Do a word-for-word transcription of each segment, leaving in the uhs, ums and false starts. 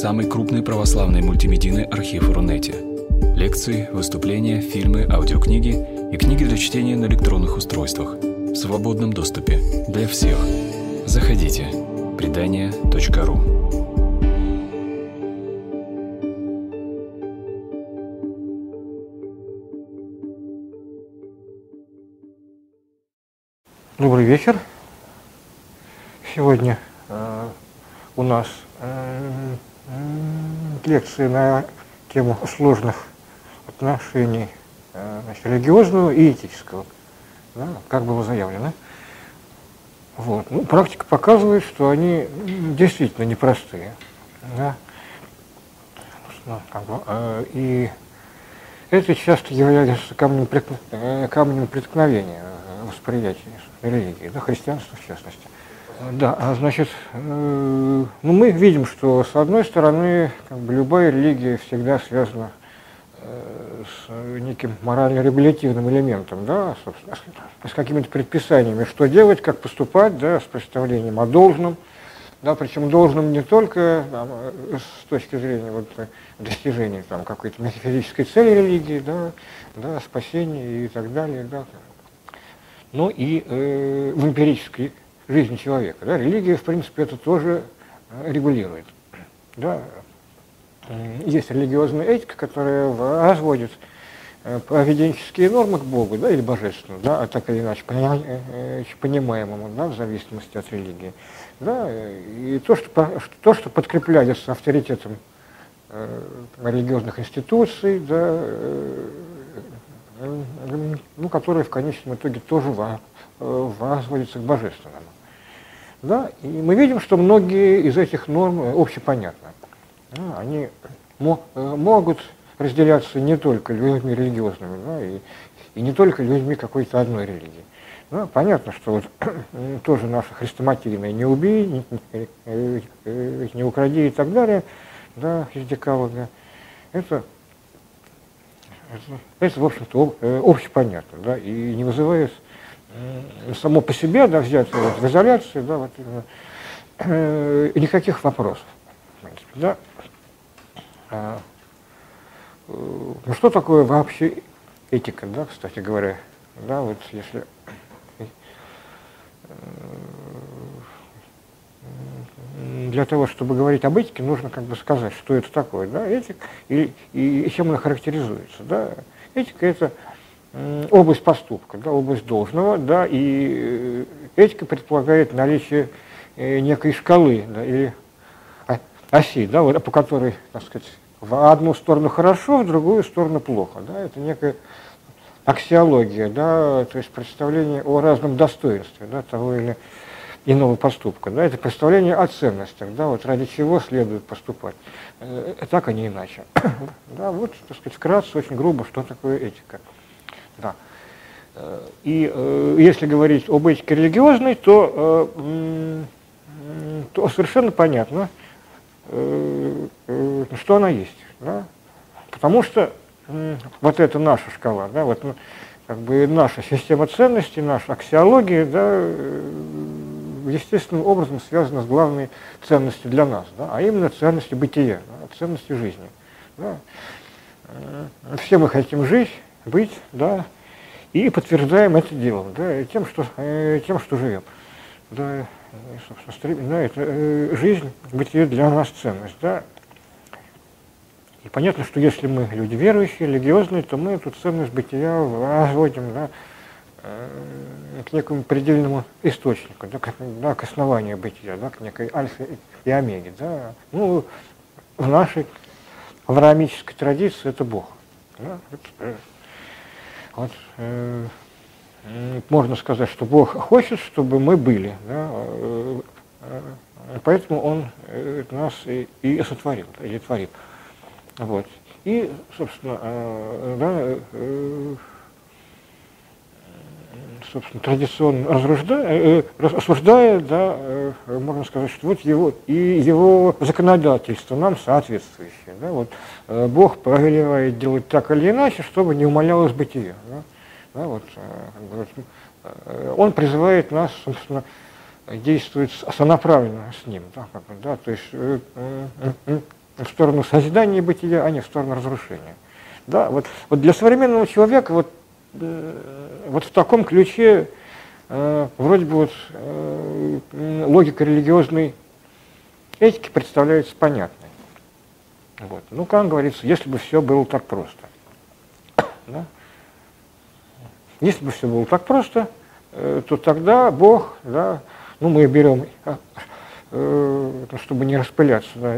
самый крупный православный мультимедийный архив Рунете. Лекции, выступления, фильмы, аудиокниги и книги для чтения на электронных устройствах в свободном доступе для всех. Заходите. Предание точка ру. Добрый вечер. Сегодня э, у нас э, лекции на тему сложных отношений э, значит, религиозного и этического, да, как было заявлено. Вот. Ну, практика показывает, что они действительно непростые. Да. И это часто является камнем преткновения восприятия религии, да, христианства в частности. Да, значит, э, ну, мы видим, что с одной стороны, как бы, любая религия всегда связана э, с неким морально-реабилитивным элементом, да, с, с какими-то предписаниями, что делать, как поступать, да, с представлением о должном, да, причем должным не только там, с точки зрения вот, достижения там, какой-то метафизической цели религии, да, да, спасения и так далее, да, но и э, в эмпирической жизни человека. Да? Религия, в принципе, это тоже регулирует. Да? Есть религиозная этика, которая возводит поведенческие нормы к Богу, да, или божественному, да, а так или иначе понимаемому, да, в зависимости от религии. Да? И то что, то, что подкрепляется авторитетом э, религиозных институций, да, ну, которые в конечном итоге тоже возводятся к божественному. Да? И мы видим, что многие из этих норм общепонятны. Да? Они мо могут разделяться не только людьми религиозными, да? и, и не только людьми какой-то одной религии. Да? Понятно, что вот тоже наша хрестоматийная «не убей», не, «не укради» и так далее, да, из Декалога, это... Это, в общем-то, общепонятно, да, и не вызывает само по себе, да, взятое вот в изоляции, да, вот, э, никаких вопросов, в принципе, да. А, э, ну, что такое вообще этика, да, кстати говоря, да, вот если... Для того, чтобы говорить об этике, нужно как бы сказать, что это такое, да, этика, и, и чем она характеризуется. Да. Этика – это область поступка, да, область должного, да, и этика предполагает наличие некой шкалы, да, или оси, да, вот, по которой, так сказать, в одну сторону хорошо, в другую сторону плохо. Да. Это некая аксиология, да, то есть представление о разном достоинстве, да, того или иного поступка. Да, это представление о ценностях, да, вот ради чего следует поступать. Э, так, а не иначе. Да, вот, так сказать, вкратце, очень грубо, что такое этика. Да. И э, если говорить об этике религиозной, то, э, то совершенно понятно, э, э, что она есть. Да? Потому что э, вот это наша шкала, да, вот, как бы наша система ценностей, наша аксиология, да, естественным образом связано с главной ценностью для нас, да, а именно ценностью бытия, да, ценностью жизни. Да. Все мы хотим жить, быть, да, и подтверждаем это делом, да, тем, что, тем, что живем. Да, и, собственно, стрем... да, это жизнь, бытие для нас ценность. Да. И понятно, что если мы люди верующие, религиозные, то мы эту ценность бытия возводим, да, к некому предельному источнику, да, к, да, к основанию бытия, да, к некой альфе и омеге. Да. Ну, в нашей авраамической традиции это Бог. Да. Вот, э, можно сказать, что Бог хочет, чтобы мы были, да, э, э, поэтому Он э, нас и, и сотворил, или творит. Вот. И, собственно, э, да, э, собственно, традиционно разруждая, рассуждая, да, можно сказать, что вот его и его законодательство нам соответствующее. Да, вот, Бог повелевает делать так или иначе, чтобы не умалялось бытие. Да, да, вот, он призывает нас, собственно, действовать сонаправленно с ним. Да, да, то есть в сторону создания бытия, а не в сторону разрушения. Да, вот, вот для современного человека вот, вот в таком ключе э, вроде бы вот, э, логика религиозной этики представляется понятной. Вот. Ну, Кант говорит, если бы все было так просто. Да? Если бы все было так просто, э, то тогда Бог, да, ну мы берем, э, чтобы не распыляться, да,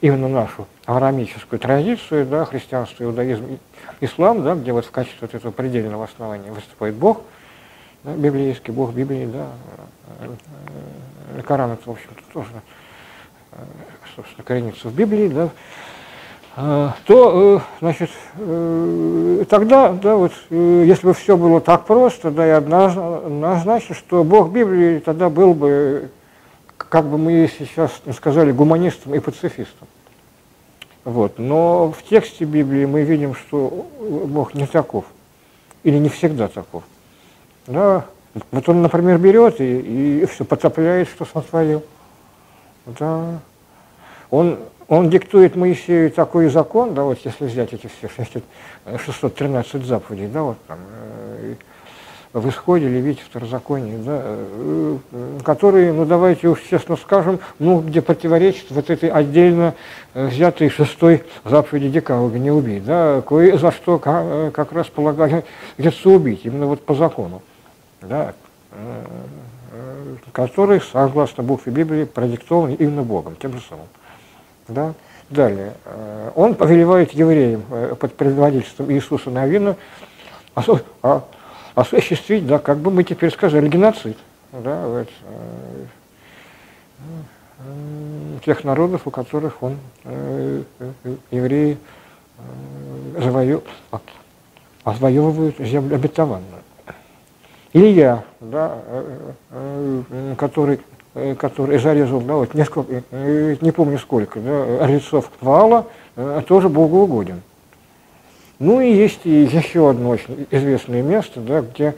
именно нашу авраамическую традицию, да, христианство, иудаизм, ислам, да, где вот в качестве вот этого предельного основания выступает Бог, да, библейский Бог Библии, да, Коран это, в общем-то, тоже, собственно, коренится в Библии, да, то, значит, тогда, да, вот, если бы все было так просто, да, и однозначно, что Бог Библии тогда был бы, как бы мы сейчас сказали, гуманистом и пацифистом. Вот. Но в тексте Библии мы видим, что Бог не таков, или не всегда таков. Да? Вот он, например, берет и, и все потопляет, что сотворил. Да. Он... Он диктует Моисею такой закон, да, вот если взять эти все шестьсот тринадцать заповедей, да, вот там, э, в Исходе, Левите, Второзаконии, да, э, которые, ну давайте уж честно скажем, ну где противоречат вот этой отдельно взятой шестой заповеди Декалога «не убей», да, кое за что как, как раз полагается убить, именно вот по закону, да, э, э, который, согласно букве Библии, продиктован именно Богом, тем же самым. Да? Далее. Он повелевает евреям под предводительством Иисуса Навина осу... а... осуществить, да, как бы мы теперь сказали, геноцид, да, вот, тех народов, у которых он, евреи, завоев... отвоевывают землю обетованную. Илья, да, который... который зарезал, да, вот несколько, не помню сколько, да, лицов Ваала, тоже Богу угоден. Ну и есть еще одно очень известное место, да, где,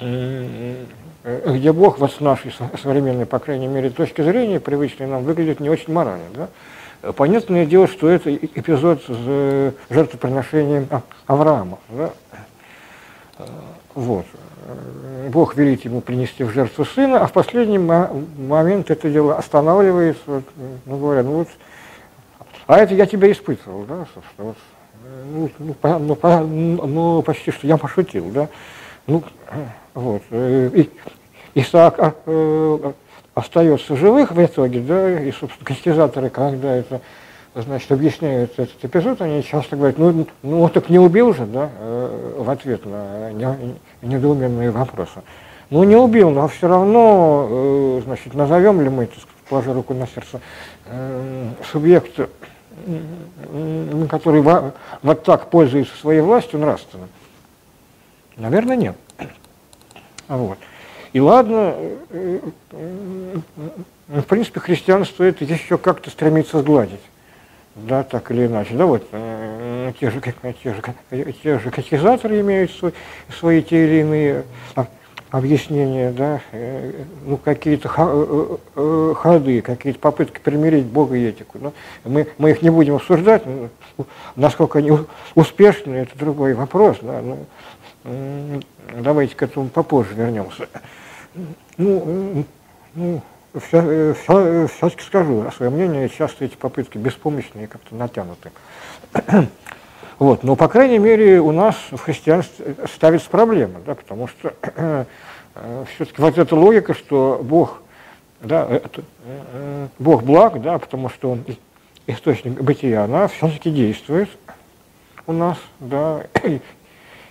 где Бог вот с нашей современной, по крайней мере, точки зрения, привычной нам, выглядит не очень морально. Да. Понятное дело, что это эпизод с жертвоприношением Авраама. Да. Вот. Бог велит ему принести в жертву сына, а в последний момент это дело останавливается, вот, ну, говоря, ну вот, а это я тебя испытывал, да, собственно, вот, ну, ну, по, ну, по, ну, почти что я пошутил, да, ну, вот, и, Исаак а, а, остается живых в итоге, да, и, собственно, катехизаторы, когда это, значит, объясняют этот эпизод, они часто говорят, ну, ну так не убил же, да, в ответ на недоуменные вопросы. Ну, не убил, но все равно, значит, назовем ли мы, положа руку на сердце, субъект, который вот так пользуется своей властью, нравственным? Наверное, нет. Вот. И ладно, в принципе, христианство это еще как-то стремится сгладить. Да, так или иначе. Да, вот, э, те же, те же, те же катехизаторы имеют свои, свои те или иные а, объяснения, да, э, ну, какие-то ходы, какие-то попытки примирить Бога и этику. Да. Мы, мы их не будем обсуждать, насколько они успешны, это другой вопрос. Да, но, э, давайте к этому попозже вернемся. Ну, э, ну, Все, все, все-таки скажу о своем мнении, часто эти попытки беспомощные, как-то натянуты. Вот. Но, по крайней мере, у нас в христианстве ставится проблема, да, потому что все-таки вот эта логика, что Бог, да, это, Бог благ, да, потому что Он источник бытия, она все-таки действует у нас, да, и,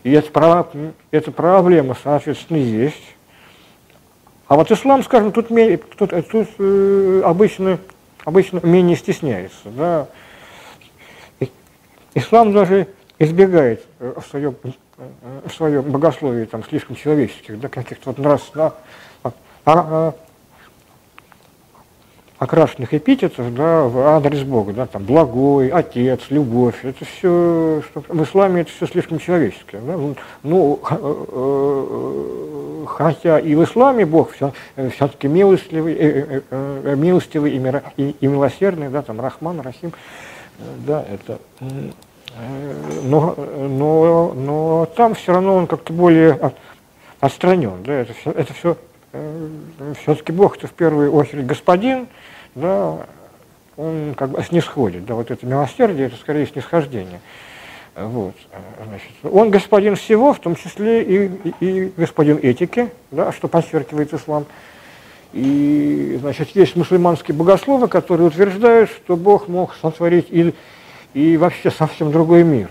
и эта, эта проблема, соответственно, есть. А вот ислам, скажем, тут, тут, тут э, обычно, обычно менее стесняется. Да. И, ислам даже избегает в своем, в своем богословии там, слишком человеческих, да, каких-то вот нравственных а, а, окрашенных эпитетов, да, в адрес Бога, да, там, благой, отец, любовь, это все, что, в исламе это все слишком человеческое. Да? Ну, хотя и в исламе Бог все, все-таки милостивый, милостивый и, миро, и, и милосердный, да, там, Рахман, Рахим, да, это... Но, но, но там все равно он как-то более отстранен, да, это все... Это все все-таки Бог-то в первую очередь господин, да, он как бы снисходит, да, вот это милосердие, это скорее снисхождение. Вот, значит, он господин всего, в том числе и, и, и господин этики, да, что подчеркивает ислам. И, значит, есть мусульманские богословы, которые утверждают, что Бог мог сотворить и, и вообще совсем другой мир,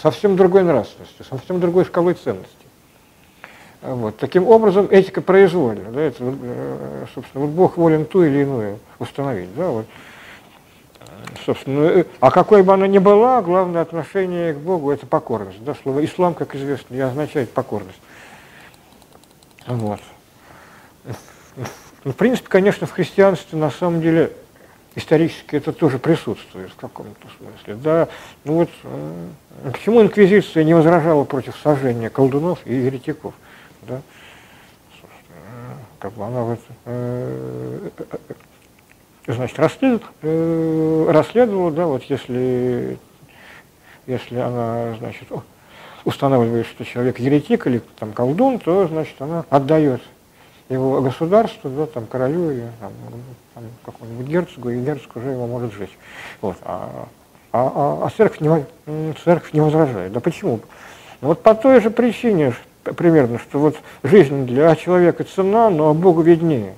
совсем другой нравственностью, совсем другой шкалой ценностей. Вот. Таким образом, этика произвольна. Да, это, собственно, вот Бог волен ту или иную установить. Да, вот. Собственно, а какой бы она ни была, главное отношение к Богу – это покорность. Да, слово «ислам», как известно, и означает покорность. Вот. В принципе, конечно, в христианстве, на самом деле, исторически это тоже присутствует в каком-то смысле. Да? Ну вот, почему инквизиция не возражала против сожжения колдунов и еретиков? Да? Как бы она вот, э, значит, расследовала, э, расследовала, да, вот если, если она, значит, устанавливает, что человек еретик или там колдун, то, значит, она отдает его государству, да, там королю или какому-нибудь герцогу, и герцог уже его может сжечь. Вот. А, а, а церковь, не, церковь не возражает. Да почему? Ну, вот по той же причине, примерно, что вот жизнь для человека цена, но Богу виднее.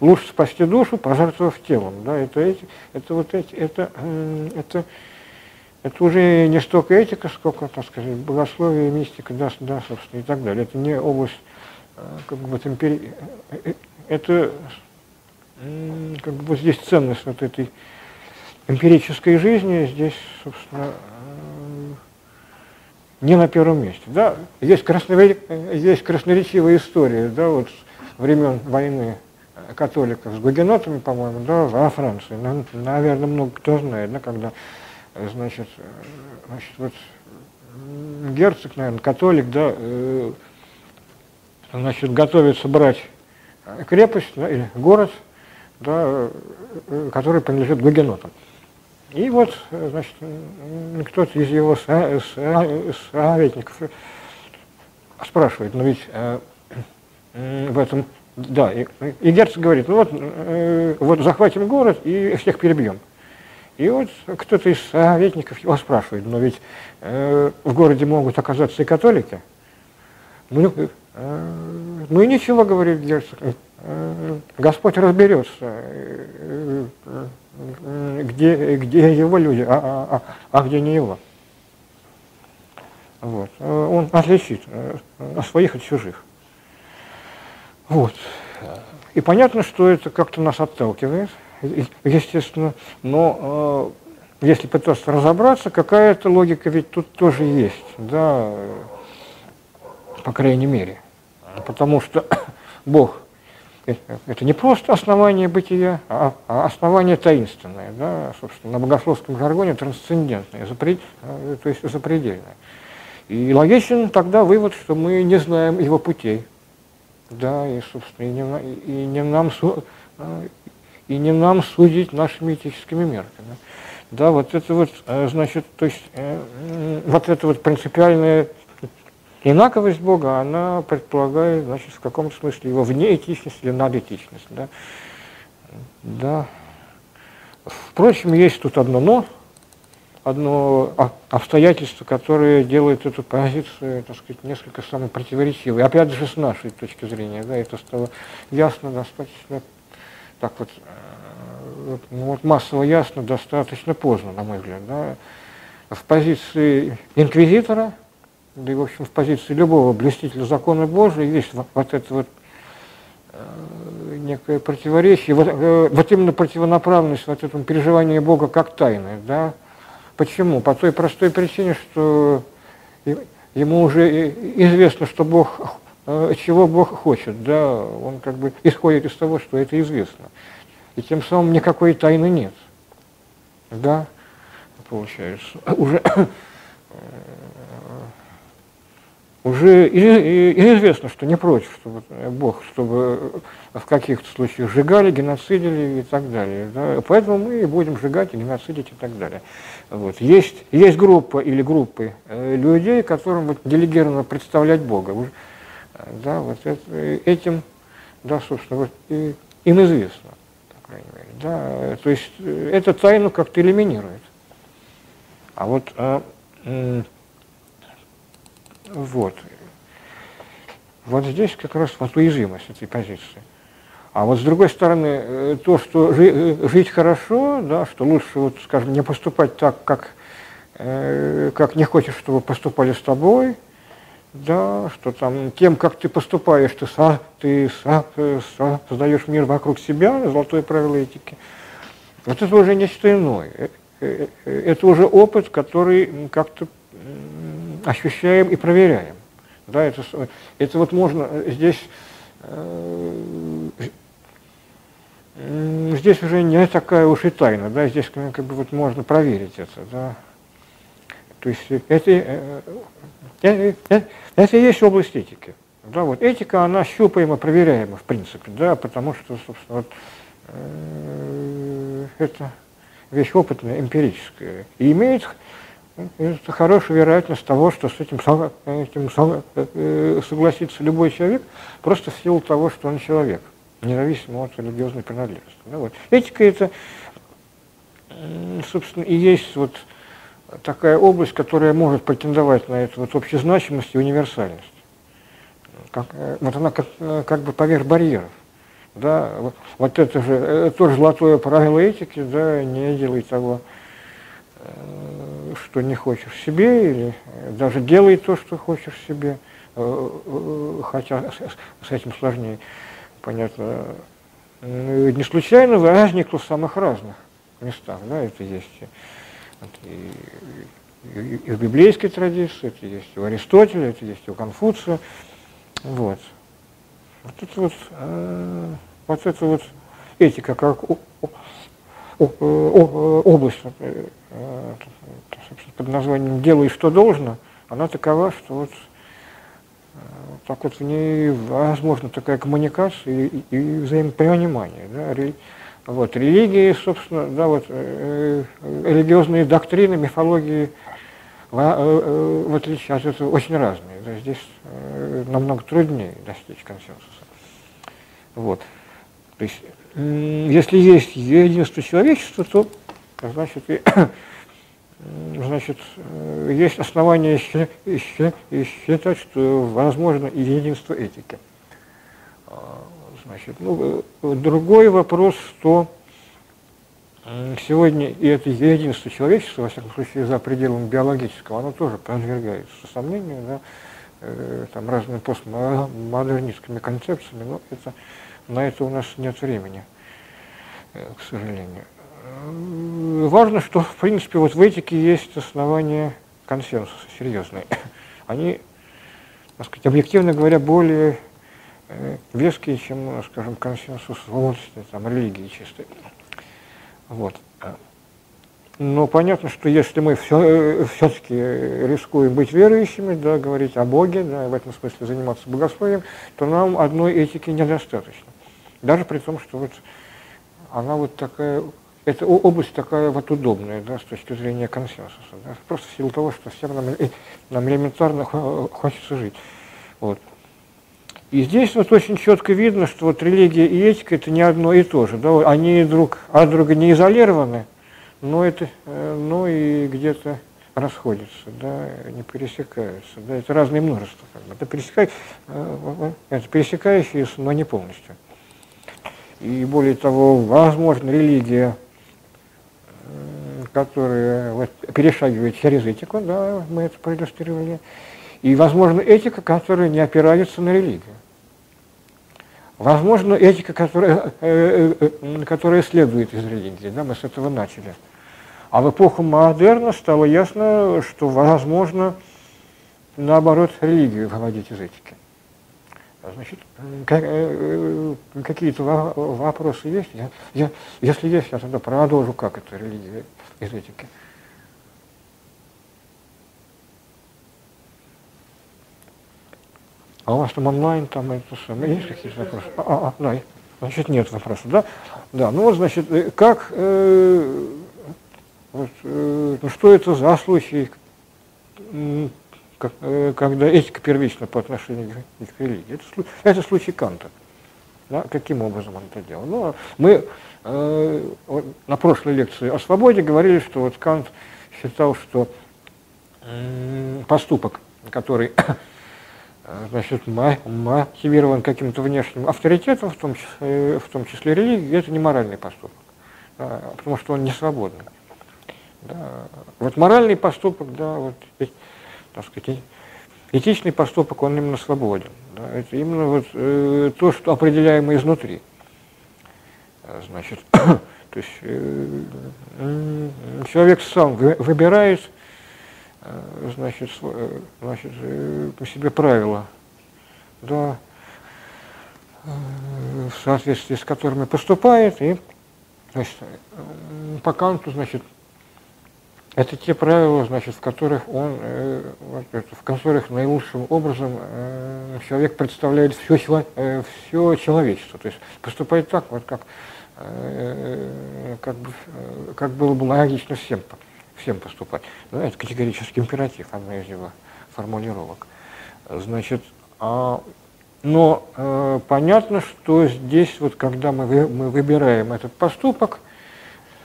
Лучше спасти душу, пожертвовав телом. Да, это, это, это, вот эти, это, это, это уже не столько этика, сколько, так сказать, богословие, мистика, да, да, собственно, и так далее. Это не область, как бы, вот, империи. Это, как бы, вот здесь ценность вот этой эмпирической жизни, здесь, собственно, не на первом месте. Да? Есть, красноречив... Есть красноречивая история, да, вот, времен войны католиков с гугенотами, по-моему, да, во Франции. Ну, наверное, много кто знает, да, когда, значит, значит, вот, герцог, наверное, католик, да, э, значит, готовится брать крепость, да, или город, да, который принадлежит гугенотам. И вот, значит, кто-то из его советников спрашивает, ну ведь э, в этом, да, и, и герцог говорит, ну вот, э, вот захватим город и всех перебьем. И вот кто-то из советников его спрашивает, но ведь э, в городе могут оказаться и католики. Ну, э, ну и ничего, говорит герцог, э, Господь разберется. Э, э, Где, где его люди, а, а, а где не его. Вот. Он отличит своих от чужих. Вот. И понятно, что это как-то нас отталкивает, естественно, но если пытаться разобраться, какая-то логика ведь тут тоже есть, да, по крайней мере. Потому что Бог... Это не просто основание бытия, а основание таинственное, да, собственно, на богословском жаргоне трансцендентное, запред... то есть запредельное. И логичен тогда вывод, что мы не знаем его путей, да, и, собственно, и не, и не, нам, су... и не нам судить нашими этическими мерками. Да, вот это вот, значит, то есть, вот эта вот принципиальная инаковость Бога, она предполагает, значит, в каком-то смысле его внеэтичность или надэтичность. Да? Да. Впрочем, есть тут одно «но», одно обстоятельство, которое делает эту позицию, так сказать, несколько самой противоречивой. Опять же, с нашей точки зрения, да, это стало ясно достаточно, так вот, ну, вот массово ясно достаточно поздно, на мой взгляд. Да? В позиции инквизитора, да и, в общем, в позиции любого блюстителя закона Божия есть вот это вот э, некое противоречие, вот, э, вот именно противонаправленность вот этому переживанию Бога как тайны. Да? Почему? По той простой причине, что ему уже известно, что Бог чего Бог хочет, да, он как бы исходит из того, что это известно. И тем самым никакой тайны нет, да, получается. Уже, уже и, и, и известно, что не против, чтобы Бог, чтобы в каких-то случаях сжигали, геноцидили и так далее. Да? Поэтому мы и будем сжигать, и геноцидить и так далее. Вот. Есть, есть группа или группы людей, которым вот делегировано представлять Бога. Да, вот это, этим, да, собственно, вот и, им известно, по крайней мере, да, то есть это тайну как-то элиминирует. А вот, а, вот, вот здесь как раз вот уязвимость этой позиции. А вот с другой стороны, то, что жи, жить хорошо, да, что лучше, вот, скажем, не поступать так, как, э, как не хочешь, чтобы поступали с тобой, да, что там тем, как ты поступаешь, ты, со, ты со, со, создаешь мир вокруг себя, золотое правило этики. Вот это уже нечто иное. Это уже опыт, который как-то ощущаем и проверяем. Да, это, это вот можно здесь, здесь уже не такая уж и тайна, да, здесь как бы вот можно проверить это. Да. То есть это, это и есть область этики. Да, вот этика, она щупаема, проверяема, в принципе, да, потому что, собственно, вот, э, это вещь опытная, эмпирическая. И имеет хорошую вероятность того, что с этим, этим согласится любой человек, просто в силу того, что он человек, независимо от религиозной принадлежности. Да, вот. Этика — это, собственно, и есть вот такая область, которая может претендовать на эту вот общезначимость и универсальность. Как, вот она как, как бы поверх барьеров. Да? Вот, вот это же тоже золотое правило этики, да, не делай того, что не хочешь себе, или даже делай то, что хочешь себе, хотя с этим сложнее, понятно. Не случайно возникло в самых разных местах, да, это есть. И, и, и в библейской традиции, это есть у Аристотеля, это есть у Конфуция. Вот. Вот это вот, э, вот, это вот этика как о, о, о, область э, под названием «делай, что должно», она такова, что вот, вот так вот в ней возможна такая коммуникация и, и, и взаимопонимание. Да? Вот, религии, собственно, да, вот, э, религиозные доктрины, мифологии, во, э, в отличие от этого, очень разные. Да, здесь э, намного труднее достичь консенсуса. Вот. То есть, э, если есть единство человечества, то, значит, э, значит э, есть основания считать, что возможно и единство этики. Значит, ну, другой вопрос, что сегодня и это единство человечества, во всяком случае, за пределами биологического, оно тоже подвергается сомнению, да, э, там, разными постмодернистскими концепциями, но это, на это у нас нет времени, к сожалению. Важно, что, в принципе, вот в этике есть основания консенсуса серьезные. Они, так сказать, объективно говоря, более веские, чем, скажем, консенсус в области там, религии чистой. Вот. Но понятно, что если мы все, все-таки рискуем быть верующими, да, говорить о Боге, да, в этом смысле заниматься богословием, то нам одной этики недостаточно. Даже при том, что вот она вот такая, эта область такая вот удобная, да, с точки зрения консенсуса. Да, просто в силу того, что всем нам, нам элементарно хочется жить. Вот. И здесь вот очень четко видно, что вот религия и этика — это не одно и то же. Да? Они друг от друга не изолированы, но, это, но и где-то расходятся, да? Не пересекаются. Да? Это разные множества. Это, пересека... это пересекающиеся, но не полностью. И более того, возможно, религия, которая вот перешагивает через этику, да, мы это проиллюстрировали, и, возможно, этика, которая не опирается на религию. Возможно, этика, которая, э, э, которая следует из религии. Да, мы с этого начали. А в эпоху модерна стало ясно, что возможно, наоборот, религию выводить из этики. Значит, какие-то вопросы есть? Я, я, если есть, я тогда продолжу, как это религия из этики. А у вас там онлайн, там это самое, есть какие-то вопросы? А, а, да, значит, нет вопросов, да? Да, ну вот, значит, как, э, вот, э, ну, что это за случай, э, как, э, когда этика первична по отношению к, к религии? Это, это случай Канта. Да? Каким образом он это делал? Ну, мы э, на прошлой лекции о свободе говорили, что вот Кант считал, что э, поступок, который... значит, мотивирован каким-то внешним авторитетом, в том числе, в том числе религии, это не моральный поступок, да, потому что он не свободный. Да. Вот моральный поступок, да, вот, так сказать, этичный поступок, он именно свободен. Да. Это именно вот, э, то, что определяемо изнутри. Значит, то есть, э, э, человек сам вы, выбирает, значит, значит, по себе правила, да, в соответствии с которыми поступает, и, значит, по Канту, значит, это те правила, значит, в которых он, в которых наилучшим образом человек представляет все, все человечество, то есть поступает так, вот как, как бы, как было бы логично всем. всем поступать. Ну, это категорический императив, одна из его формулировок. Значит, а, но э, понятно, что здесь, вот, когда мы, вы, мы выбираем этот поступок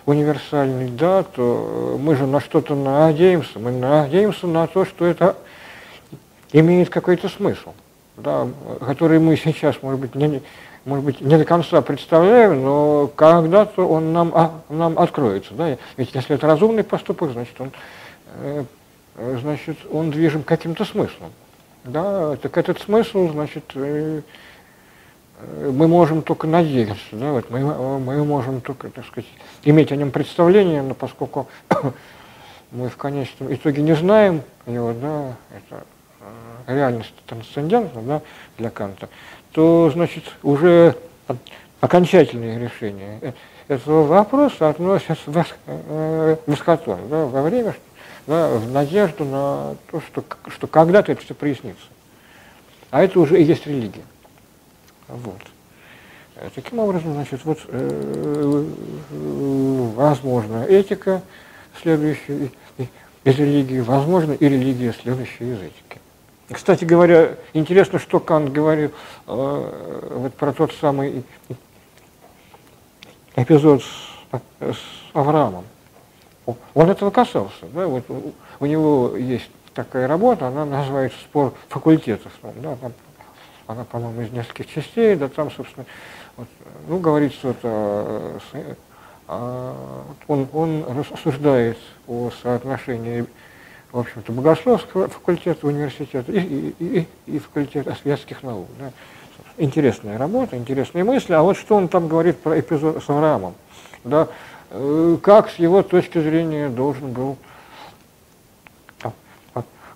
универсальный, да, то мы же на что-то надеемся, мы надеемся на то, что это имеет какой-то смысл, да, который мы сейчас, может быть, не, может быть, не до конца представляем, но когда-то он нам, а, нам откроется. Да? Ведь если это разумный поступок, значит, он, э, значит, он движим каким-то смыслом. Да? Так этот смысл, значит, э, мы можем только надеяться, да? Вот мы, мы можем только, так сказать, иметь о нем представление, но поскольку мы в конечном итоге не знаем его, да, это реальность трансцендентна, да, для Канта, то, значит, уже окончательные решения этого вопроса относятся в эсхатон, да, во время, да, в надежду на то, что, что когда-то это все прояснится. А это уже и есть религия. Вот. Таким образом, значит, вот, э, возможно, этика, следующая из религии, возможно, и религия, следующая из этики. Кстати говоря, интересно, что Кант говорил э, вот про тот самый эпизод с, с Авраамом. Он этого касался. Да? Вот у, у него есть такая работа, она называется «Спор факультетов». Да? Там, она, по-моему, из нескольких частей, да, там, собственно, вот, ну, говорится, вот, а, с, а, он, он рассуждает о соотношении, в общем-то, богословского факультета университета и, и, и, и факультета светских наук. Да. Интересная работа, интересные мысли. А вот что он там говорит про эпизод с Авраамом? Да, как с его точки зрения должен был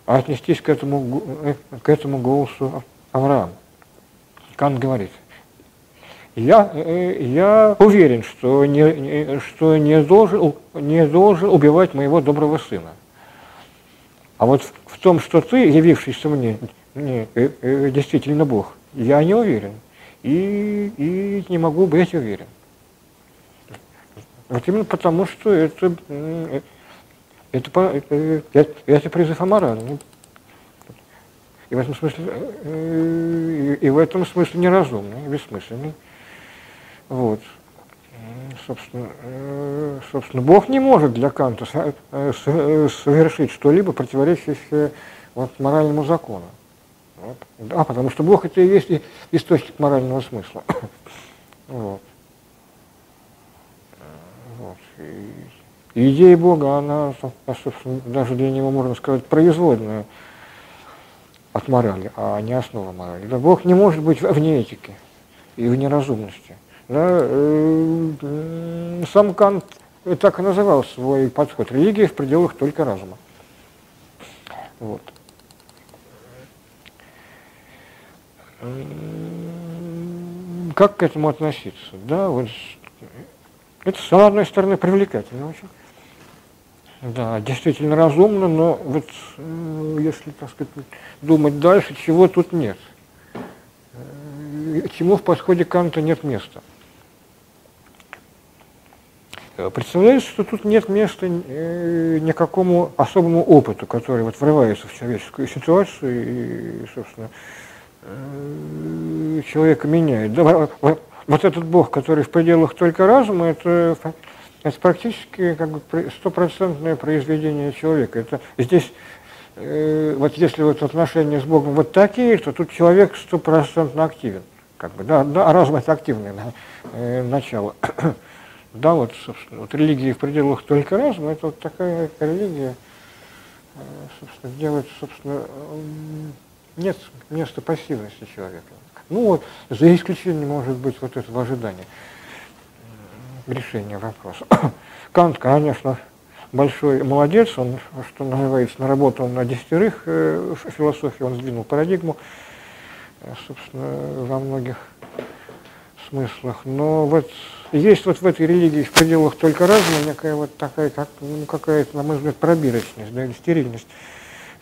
отнестись к этому, к этому голосу Авраам? Кант говорит: я, я уверен, что не, что не должен, не должен убивать моего доброго сына. А вот в том, что ты, явившийся мне, не, э, э, действительно Бог, я не уверен. И, и не могу быть уверен. Вот именно потому, что это, это, это, это призыв аморальный. И в этом смысле, э, и в этом смысле неразумный, бессмысленный. Вот. Собственно, собственно, Бог не может для Канта совершить что-либо, противоречащее вот моральному закону. Вот. Да, потому что Бог — это и есть источник морального смысла. Вот. Вот. И идея Бога, она, собственно, даже для него, можно сказать, производная от морали, а не основа морали. Да, Бог не может быть вне этики и вне разумности. Да, э, сам Кант так и называл свой подход: религия в пределах только разума. Вот. как к этому относиться? Да, вот это, с одной стороны, привлекательно очень. Да, действительно разумно, но вот если, так сказать, думать дальше, чего тут нет? Чему в подходе Канта нет места? Представляется, что тут нет места никакому особому опыту, который вот врывается в человеческую ситуацию и, собственно, человека меняет. Да, вот этот Бог, который в пределах только разума, это, это практически как бы стопроцентное произведение человека. Это здесь, вот если вот отношения с Богом вот такие, то тут человек стопроцентно активен, как бы, да, да, а разум — это активное начало. Да, вот, собственно, вот религии в пределах только разума, это вот такая религия, собственно, делает, собственно, нет места пассивности человека. Ну вот, за исключением, может быть, вот этого ожидания решения вопроса. Кант, конечно, большой молодец, он, что называется, наработал на десятерых философии, он сдвинул парадигму, собственно, во многих смыслах, но вот есть вот в этой религии в пределах только разума некая вот такая, как, ну, какая-то, на мой взгляд, пробирочность, да, или стерильность.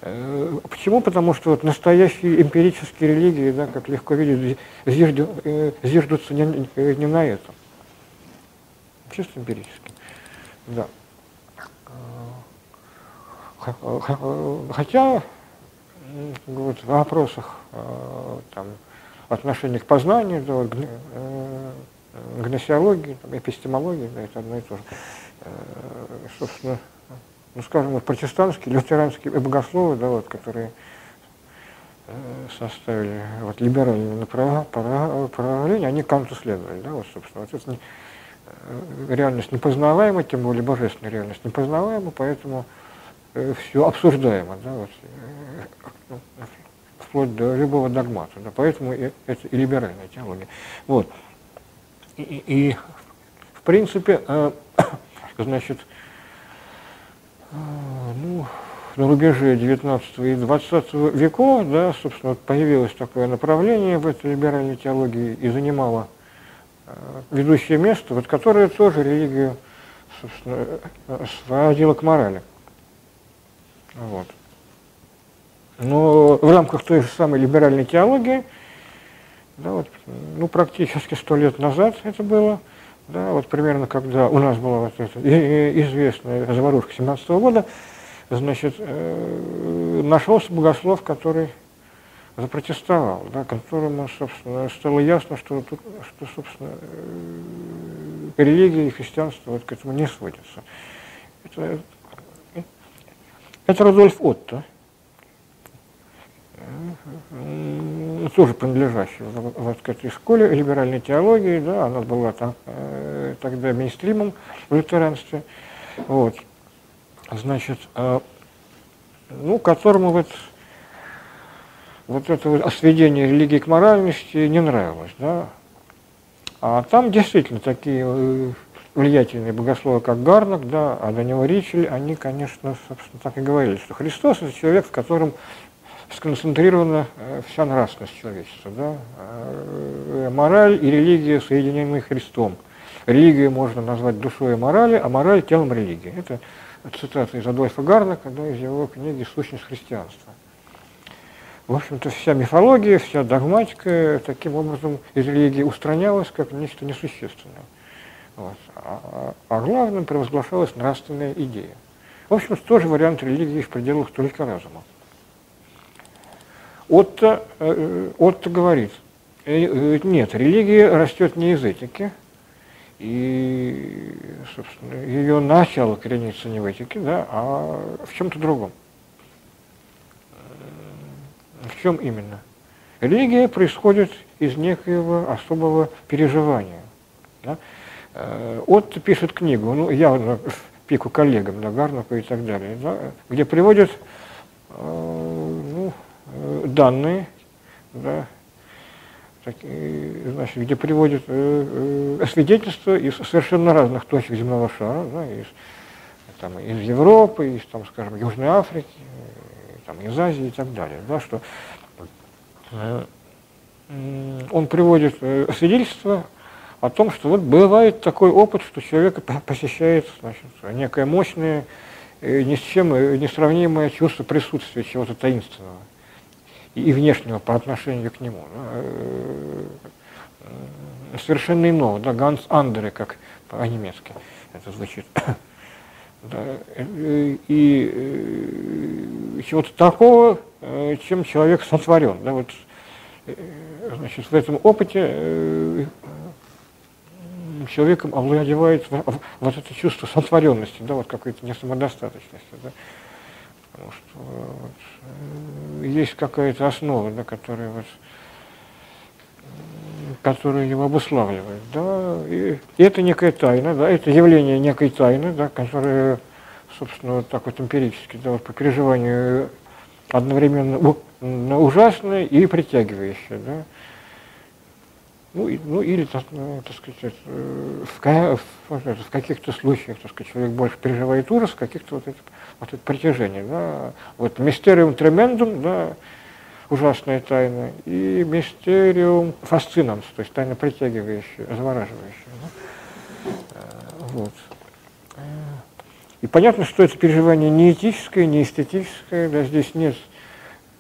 Почему? Потому что вот настоящие эмпирические религии, да, как легко видеть, зижду, э, зиждутся не, не на этом. Чисто эмпирически. Да. Хотя вот, в вопросах там, отношения к познанию, да, гносеологии, эпистемологии, да, это одно и то же. Собственно, ну, скажем, вот протестантские, лютеранские богословы, да, вот, которые составили вот, либеральные направления, они Канту следовали. Да, вот, собственно, вот это не, реальность непознаваема, тем более божественная реальность непознаваема, поэтому все обсуждаемо. Да, вот, вплоть до любого догмата. Да, поэтому и, это и либеральная теология. Вот. И, и, и в принципе, э, значит, э, ну, на рубеже девятнадцатого и двадцатого веков, да, собственно, вот появилось такое направление в этой либеральной теологии и занимало э, ведущее место, вот, которое тоже религию, собственно, сводило к морали. Вот. Но в рамках той же самой либеральной теологии, да, вот, ну, практически сто лет назад это было, да, вот примерно когда у нас была вот эта известная заварушка семнадцатого года, значит, э, нашелся богослов, который запротестовал, да, которому, собственно, стало ясно, что, что собственно, э, религия и христианство вот к этому не сводятся. Это, это Рудольф Отто, тоже принадлежащего вот к этой школе либеральной теологии, да, она была там э, тогда мейнстримом в лютеранстве, вот, значит, э, ну, которому вот, вот это вот сведение религии к моральности не нравилось, да, а там действительно такие влиятельные богословы, как Гарнак, да, а до него Ричль, они, конечно, собственно, так и говорили, что Христос — это человек, в котором сконцентрирована вся нравственность человечества. Да? Мораль и религия соединены Христом. Религию можно назвать душой и морали, а мораль — телом религии. Это цитата из Адольфа Гарнака, да, из его книги «Сущность христианства». В общем-то, вся мифология, вся догматика таким образом из религии устранялась как нечто несущественное. Вот. А, а главным провозглашалась нравственная идея. В общем, тоже вариант религии в пределах только разума. Отто, Отто говорит, нет, религия растет не из этики, и, собственно, ее начало коренится не в этике, да, а в чем-то другом. В чем именно? Религия происходит из некоего особого переживания. Да? Отто пишет книгу, ну, явно в пику коллегам, да, Гарнаку и так далее, да, где приводит, ну, данные, да, такие, значит, где приводят э, э, свидетельства из совершенно разных точек земного шара, да, из, там, из Европы, из, там, скажем, Южной Африки, там, из Азии и так далее, да, что э, он приводит свидетельство о том, что вот бывает такой опыт, что человека посещает, значит, некое мощное, ни с чем несравнимое чувство присутствия чего-то таинственного и внешнего по отношению к нему. Совершенно иного, да, Ганс Андере, как по-немецки это звучит. Да, и, и, и чего-то такого, чем человек сотворен. Да, вот, значит, в этом опыте человеком овладевает вот это чувство сотворенности, да, вот какой-то несамодостаточности. Да, потому что вот, есть какая-то основа, да, которая вот, которые его обуславливают, да, и это некая тайна, да, это явление некой тайны, да, которое, собственно, вот так вот эмпирически, да, вот по переживанию одновременно ужасное и притягивающее, да, ну, и, ну или, так, ну, так сказать, в, в каких-то случаях, так сказать, человек больше переживает ужас, в каких-то вот это, вот это притяжение, да, вот «Mysterium Tremendum», да, ужасная тайна, и «Mysterium Fascinans», то есть тайна притягивающая, завораживающая. Да? Вот. И понятно, что это переживание не этическое, не эстетическое, да, здесь нет,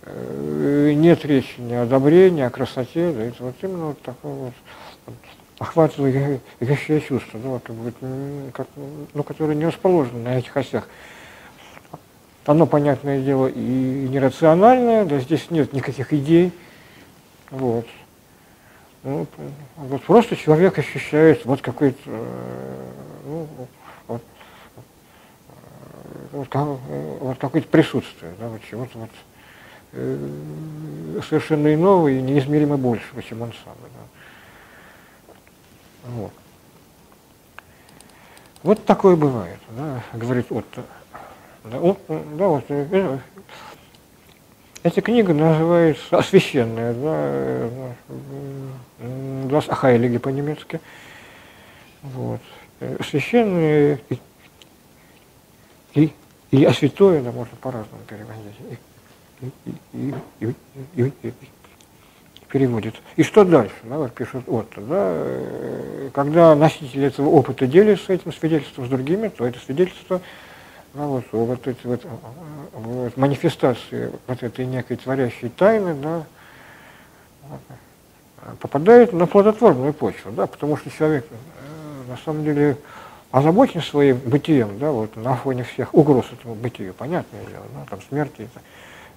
нет речи ни о добре, ни о красоте, да, это вот именно вот такое вот, вот охватывающее чувство, да, вот, как бы, как, ну, которое не расположено на этих осях. Оно, понятное дело, и нерациональное, да, здесь нет никаких идей. Вот. Ну, вот просто человек ощущает вот какой-то, ну, вот, вот, вот какое-то присутствие, да, вот чего-то вот, э, совершенно иного и неизмеримо большего, чем он сам. Да. Вот. Вот такое бывает, да, говорит Отто. Да, он, да, вот, э, эта книга называется «Священная», да, «Хайлиги» по-немецки. Вот. «Священная» и, и, и «Святое», да, можно по-разному переводить, и, и, и, и, и, и, переводит. И что дальше, да, вот пишет Отто, да, когда носители этого опыта делятся этим свидетельством с другими, то это свидетельство, ну, вот, вот эти вот, вот манифестации вот этой некой творящей тайны, да, попадают на плодотворную почву, да, потому что человек на самом деле озабочен своим бытием, да, вот, на фоне всех угроз этому бытию, понятное дело, да, там смерти, это,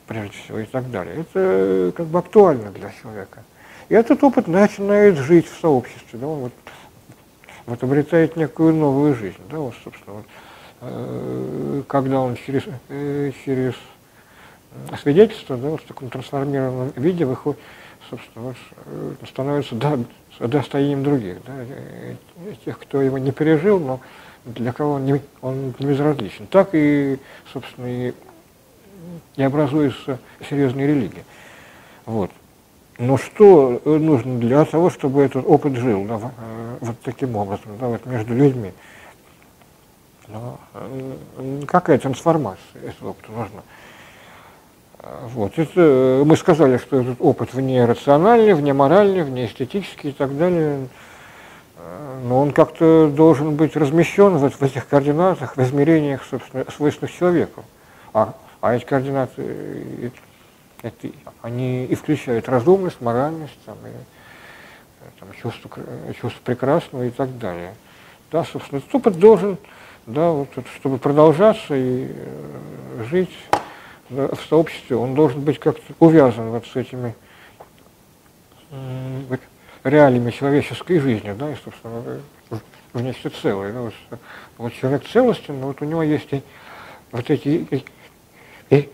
прежде всего, и так далее. Это как бы актуально для человека. И этот опыт начинает жить в сообществе, да, он вот, вот обретает некую новую жизнь, да, вот, собственно, вот, когда он через, через свидетельство, да, вот в таком трансформированном виде выходит, собственно, вот, становится до, достоянием других, да, тех, кто его не пережил, но для кого он не, он не безразличен. Так и, собственно, и, и образуются серьезные религии. Вот. Но что нужно для того, чтобы этот опыт жил, да, вот таким образом, да, вот между людьми? Но какая трансформация этого опыта нужна? Вот. Это, мы сказали, что этот опыт вне рациональный, вне моральный, вне эстетический и так далее, но он как-то должен быть размещен вот в этих координатах, в измерениях, собственно, свойственных человеку. А, а эти координаты, это, они и включают разумность, моральность, там, и, там, чувство, чувство прекрасного и так далее. Да, собственно, этот опыт должен... Да, вот, чтобы продолжаться и жить, да, в сообществе, он должен быть как-то увязан вот с этими вот, реалиями человеческой жизни, да, и, собственно, в нечто целое. Да, вот, вот человек целостен, но вот у него есть и, вот эти и, и,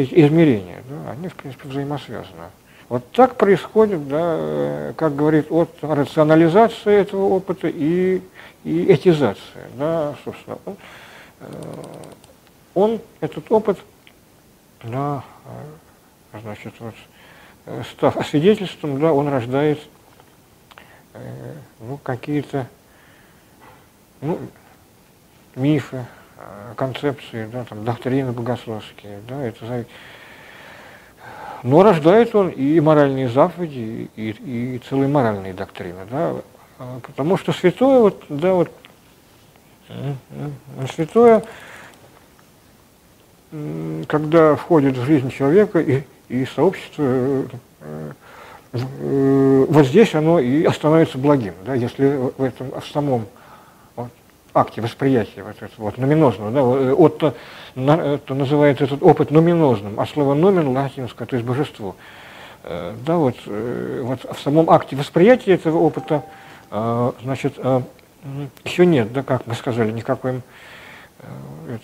и измерения, да, они, в принципе, взаимосвязаны. Вот так происходит, да, как говорит Отто, рационализация этого опыта и, и этизация. Да, собственно, он, он этот опыт, да, значит, вот, став свидетельством, да, он рождает, ну, какие-то, ну, мифы, концепции, да, там, доктрины богословские. Да, это Но рождает он и моральные заповеди, и, и целые моральные доктрины. Да? Потому что святое, вот, да, вот, святое, когда входит в жизнь человека и, и сообщество, вот здесь оно и становится благим, да, если в этом в самом вот, акте восприятия вот этого вот, номинозного, да, Отто то называет этот опыт номинозным, а слово номен латинское, то есть божество, да, вот, вот в самом акте восприятия этого опыта, значит, еще нет, да, как мы сказали, никакой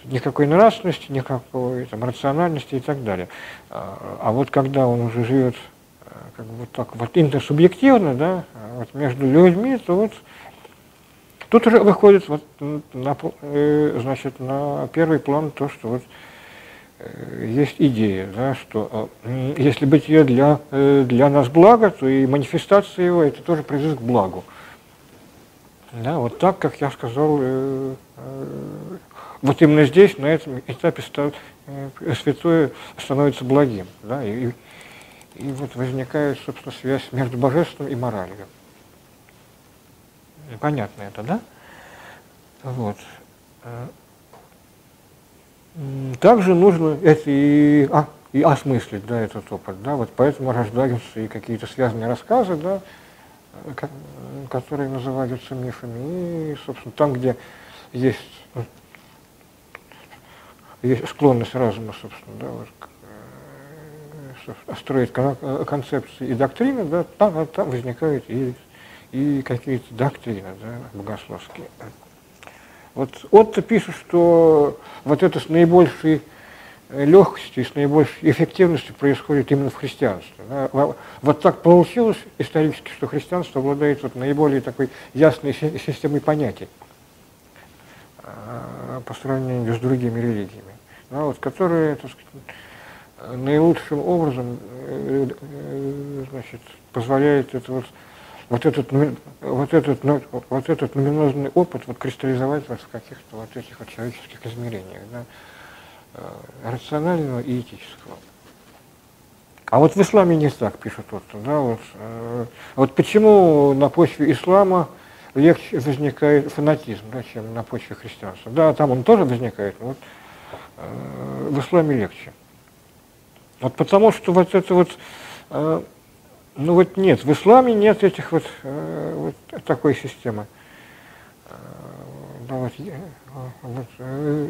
никакой нравственности, никакой там, рациональности и так далее. А вот когда он уже живет как бы вот так вот интерсубъективно, да, вот между людьми, то вот тут уже выходит вот на, значит, на первый план то, что вот есть идея, да, что если бытие для, для нас благо, то и манифестация его это тоже призыв к благу. Да, вот так, как я сказал, вот именно здесь, на этом этапе святое становится благим, да, и, и вот возникает, собственно, связь между божеством и моралью. Понятно это, да? Вот. Также нужно это и, а, и осмыслить, да, этот опыт, да, вот поэтому рождаются и какие-то связанные рассказы, да, которые называются мифами, и, собственно, там, где есть, есть склонность разума, собственно, да, вот, строить концепции и доктрины, да, там, там возникают и, и какие-то доктрины, да, богословские. Вот Отто пишет, что вот это с наибольшей легкостью и с наибольшей эффективностью происходит именно в христианстве. Да. Вот так получилось исторически, что христианство обладает вот наиболее такой ясной системой понятий по сравнению с другими религиями, да, вот, которые, так сказать, наилучшим образом, значит, позволяет это вот, вот этот, вот этот, вот этот номинозный опыт вот кристаллизовать вот в каких-то вот этих вот человеческих измерениях, да, рационального и этического. А вот в исламе не так, пишет Отто, да, вот, вот почему на почве ислама легче возникает фанатизм, да, чем на почве христианства. Да, там он тоже возникает, но вот в исламе легче. Вот потому что вот это вот, э, ну вот нет, в исламе нет этих вот, э, вот такой системы, э, да, вот, э, вот, э,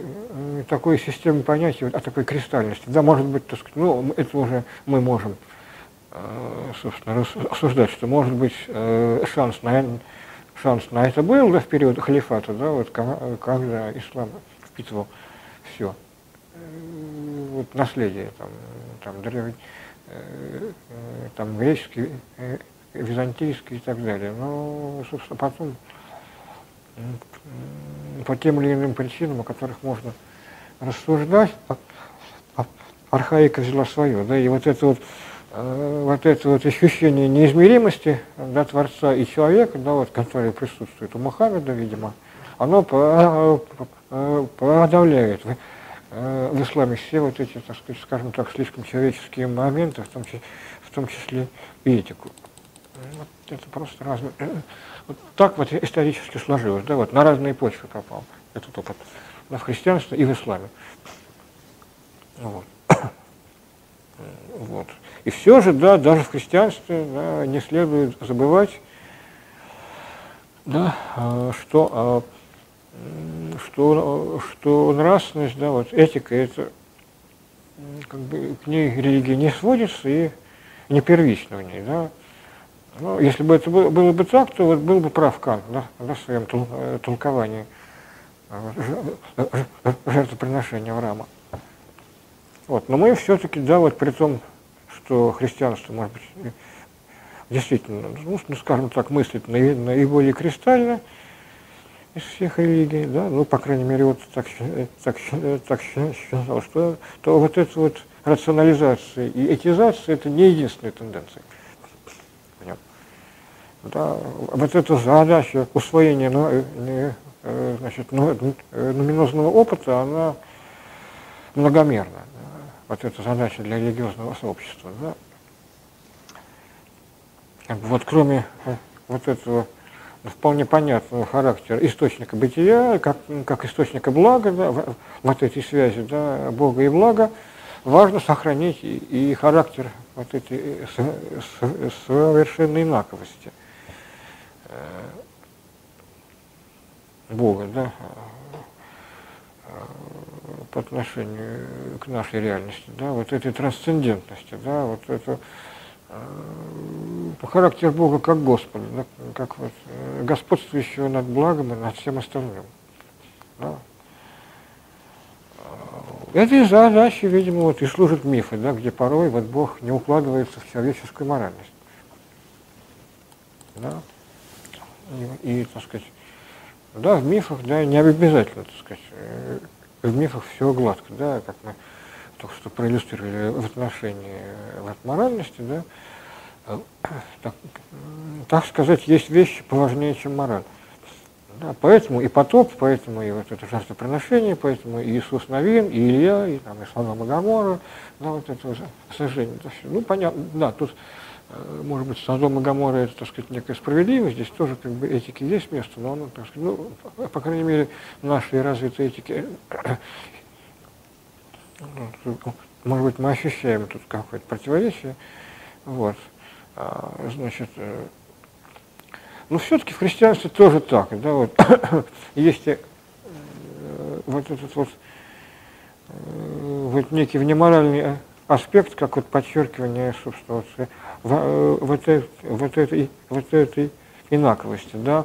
такой системы понятий, вот, о такой кристальности. Да, может быть, так сказать, ну это уже мы можем, э, собственно, осуждать, что может быть э, шанс на, шанс на это был, да, в период халифата, да, вот когда ислам впитывал все. Вот наследие там, там, древний, э, там греческий, э, византийский и так далее. Но, собственно, потом по тем или иным причинам, о которых можно рассуждать, архаика взяла свое. Да, и вот это вот, э, вот это вот ощущение неизмеримости, да, Творца и человека, да, вот, которое присутствует у Мухаммеда, видимо, оно подавляет в исламе все вот эти, так сказать, скажем так, слишком человеческие моменты, в том числе, в том числе и этику. Вот это просто разное. Вот так вот исторически сложилось, да, вот на разные почвы попал этот опыт, да, в христианстве и в исламе. Вот. Вот. И все же, да, даже в христианстве, да, не следует забывать, да, что Что, что нравственность, да, вот этика, это как бы к ней религия не сводится и не первична в ней, да. Но если бы это было, было бы так, то вот был бы прав Кант, да, да, в своем тол толковании жертвоприношения Авраама. Вот, но мы все-таки, да, вот при том, что христианство, может быть, действительно, ну, скажем так, мыслит наиболее кристально из всех религий, да, ну, по крайней мере, вот так, так, так считал, что то вот эта вот рационализация и этизация – это не единственная тенденция. Да, вот эта задача усвоения, значит, номинозного опыта, она многомерна. вот эта задача для религиозного сообщества. Да? Как бы вот кроме вот этого вполне понятного характера источника бытия, как, как источника блага, да, вот этой связи, да, Бога и блага, важно сохранить и, и характер вот этой совершенной инаковости Бога, да, по отношению к нашей реальности, да, вот этой трансцендентности, да, вот это по характеру Бога как Господа, да, как вот господствующего над благом и над всем остальным. Да. Этой задачей, видимо, вот и служат мифы, да, где порой вот Бог не укладывается в человеческую моральность. Да. И, и, так сказать, да, в мифах, да, не обязательно, так сказать, в мифах все гладко, да, как мы только что проиллюстрировали в отношении вот, моральности, да, так, так сказать, есть вещи поважнее, чем мораль. Да, поэтому и потоп, поэтому и вот это жертвоприношение, поэтому и Иисус Навин, и Илья, и, там, и Содом и Гоморра, да, вот это уже сожжение, это все. Ну, понятно, да, тут, может быть, Содом и Гоморра это, так сказать, некая справедливость, здесь тоже как бы этики есть место, но, он, так сказать, ну, по крайней мере, наши развитые этики, может быть, мы ощущаем тут какое-то противоречие, вот, значит. Но все-таки в христианстве тоже так, да, вот, есть э, вот этот вот, э, вот некий внеморальный аспект, как вот подчеркивание, собственно, вот, э, вот, э, вот, этой, вот этой инаковости, да.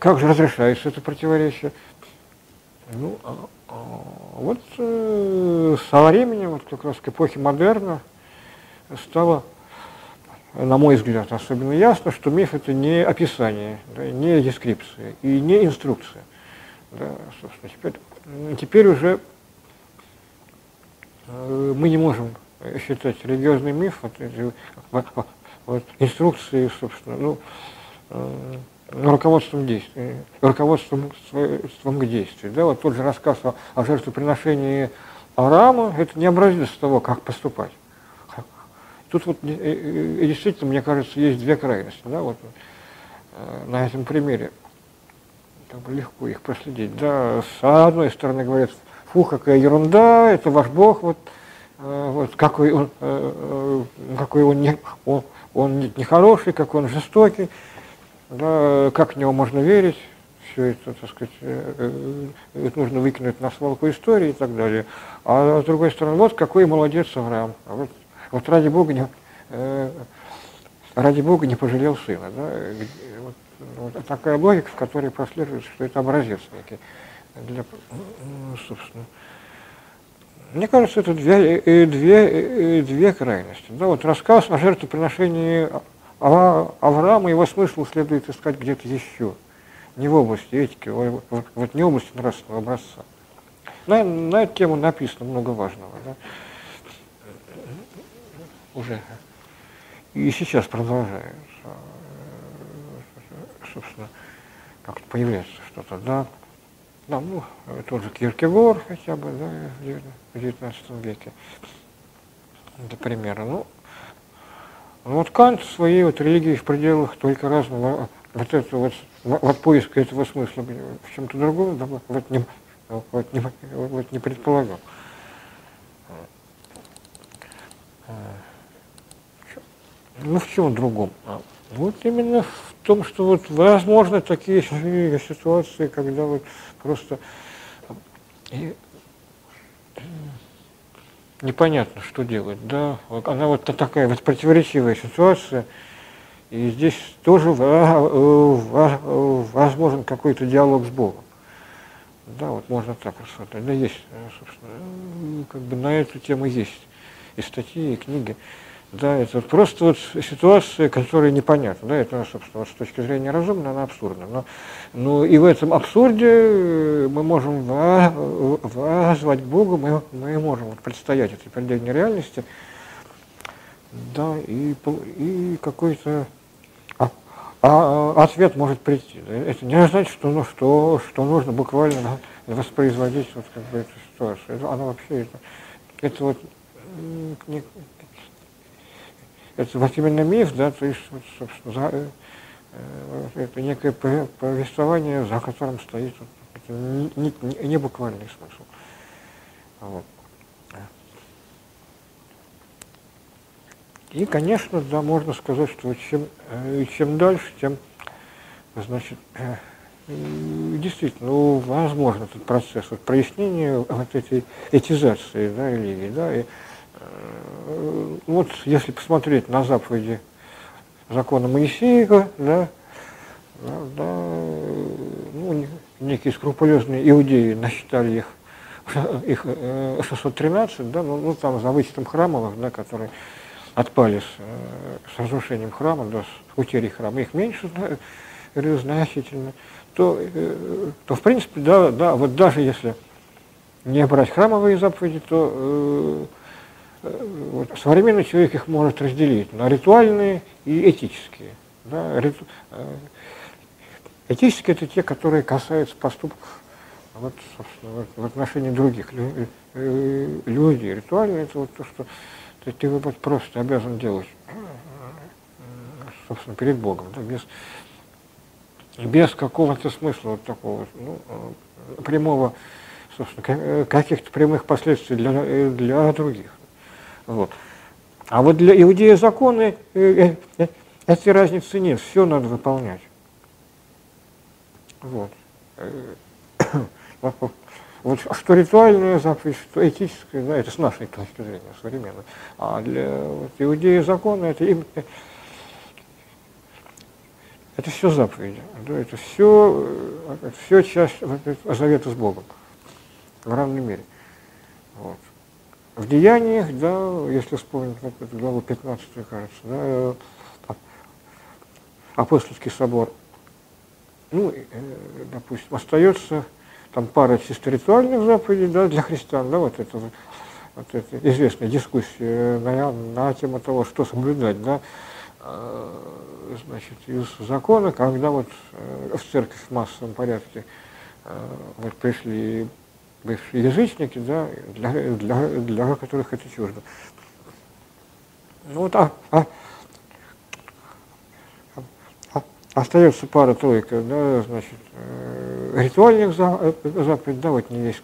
Как же разрешается это противоречие? Ну, вот э, со временем, вот как раз к эпохе модерна стало, на мой взгляд, особенно ясно, что миф — это не описание, да, не дескрипция и не инструкция. Да, собственно, теперь, теперь уже мы не можем считать религиозный миф вот, вот, инструкцией, собственно, ну, руководством, действия, руководством к действию. Да, вот тот же рассказ о, о жертвоприношении Авраама — это не образец того, как поступать. Тут вот действительно, мне кажется, есть две крайности. Да, вот, э, на этом примере как бы легко их проследить. Да. С одной стороны говорят, фу, какая ерунда, это ваш Бог, вот, э, вот какой он, э, какой он, не, он, он нехороший, какой он жестокий, да, как в него можно верить, все это, так сказать, э, э, нужно выкинуть на свалку истории и так далее. А с другой стороны, вот какой молодец Авраам. Вот, Вот ради Бога не, э, ради Бога не пожалел сына. Да? Вот, вот такая логика, в которой прослеживается, что это образец некий. Для, ну, собственно. Мне кажется, это две, две, две крайности. Да? Вот рассказ о жертвоприношении Авраама, его смысл следует искать где-то еще. Не в области этики, вот не в области нравственного образца. На, на эту тему написано много важного. Да? Уже и сейчас продолжается, собственно, как-то появляется что-то, да, да, ну, тот же Киркегор хотя бы, да, в девятнадцатом веке, для примера, ну, вот Кант своей вот религии в пределах только разного, вот это вот, вот поиска этого смысла в чем-то другом, да, вот не, вот не, вот не предполагал. Ну, в чем другом? Вот именно в том, что вот возможны такие ситуации, когда вот просто непонятно, что делать, да? Она вот такая вот противоречивая ситуация, и здесь тоже возможен какой-то диалог с Богом. Да, вот можно так рассмотреть. Да, есть, собственно, как бы на эту тему есть и статьи, и книги. Да, это просто вот ситуация, которая непонятна. Да, это, собственно, вот с точки зрения разумной, она абсурдна. Но, но и в этом абсурде мы можем воззвать к Богу, мы, мы можем вот предстоять этой предельной реальности, да, и, и какой-то а, а, ответ может прийти. Это не значит, что, ну, что, что нужно буквально воспроизводить вот, как бы, эту ситуацию. Это, она вообще это, это вот, это вот именно миф, да, то есть, вот, собственно, за, вот это некое повествование, за которым стоит вот, не, не, не буквальный смысл. Вот. И, конечно, да, можно сказать, что чем, чем дальше, тем, значит, действительно, ну, возможно этот процесс вот, прояснения вот этой этизации, да, религии, да, и э, вот если посмотреть на заповеди закона Моисеева, да, да, да, ну, некие скрупулезные иудеи насчитали их, их э, шестьсот тринадцать, да, ну, ну там за вычетом храмовых, да, которые отпали с, э, с разрушением храма, да, с утерей храма, их меньше, да, значительно, то, то в принципе, да, да, вот даже если не брать храмовые заповеди, то э, вот, современный человек их может разделить на ритуальные и этические. Да, риту, э, этические – это те, которые касаются поступков вот, собственно, в отношении других людей. Ритуальные – это вот то, что ты, ты вот, просто обязан делать, собственно, перед Богом, да, без... без какого-то смысла вот такого, ну, прямого, собственно, каких-то прямых последствий для, для других. Вот. А вот для иудея законы этой разницы нет, все надо выполнять. Вот. Вот что ритуальное заповедь, что этическое, да, это с нашей точки зрения современной. А для вот, иудея законы это именно... Это все заповеди, да, это все, это все часть завета с Богом в равной мере. Вот. В деяниях, да, если вспомнить вот эту главу пятнадцатую, кажется, да, апостольский собор, ну, допустим, остается там пара чисто ритуальных заповедей, да, для христиан, да, вот это, вот это известная дискуссия на, на тему того, что соблюдать, да, значит, из закона, когда вот в церковь в массовом порядке вот пришли бывшие язычники, да, для, для, для которых это чуждо. Ну вот, а, а, а, остается пара-тройка, да, значит, ритуальных заповедей, да, вот не есть,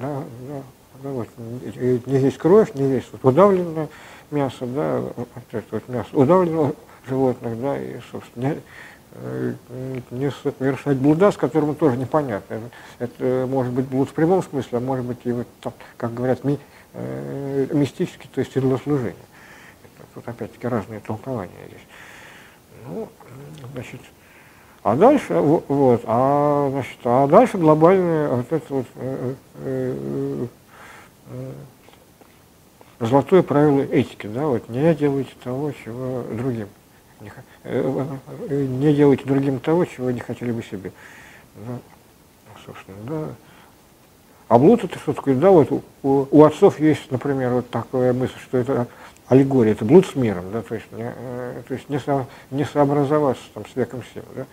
да, да, да, вот, не есть кровь, не есть вот, удавленная, мясо, да, вот это вот мясо удавленного животных, да, и, собственно, не, не совершать блуда, с которым тоже непонятно. Это, это может быть блуд в прямом смысле, а может быть и вот там, как говорят, ми, э, мистически, то есть идолослужение. Это, тут опять-таки разные толкования здесь. Ну, значит, а дальше, вот, а, значит, а дальше глобальное вот это вот... Э, э, э, Золотое правило этики, да, вот не делайте того, чего другим, не, не делайте другим того, чего не хотели бы себе. Да, собственно, да. А блуд это что такое, да, вот у, у отцов есть, например, вот такая мысль, что это аллегория, это блуд с миром, да, то есть не, то есть не, со, не сообразоваться там с веком всем, да.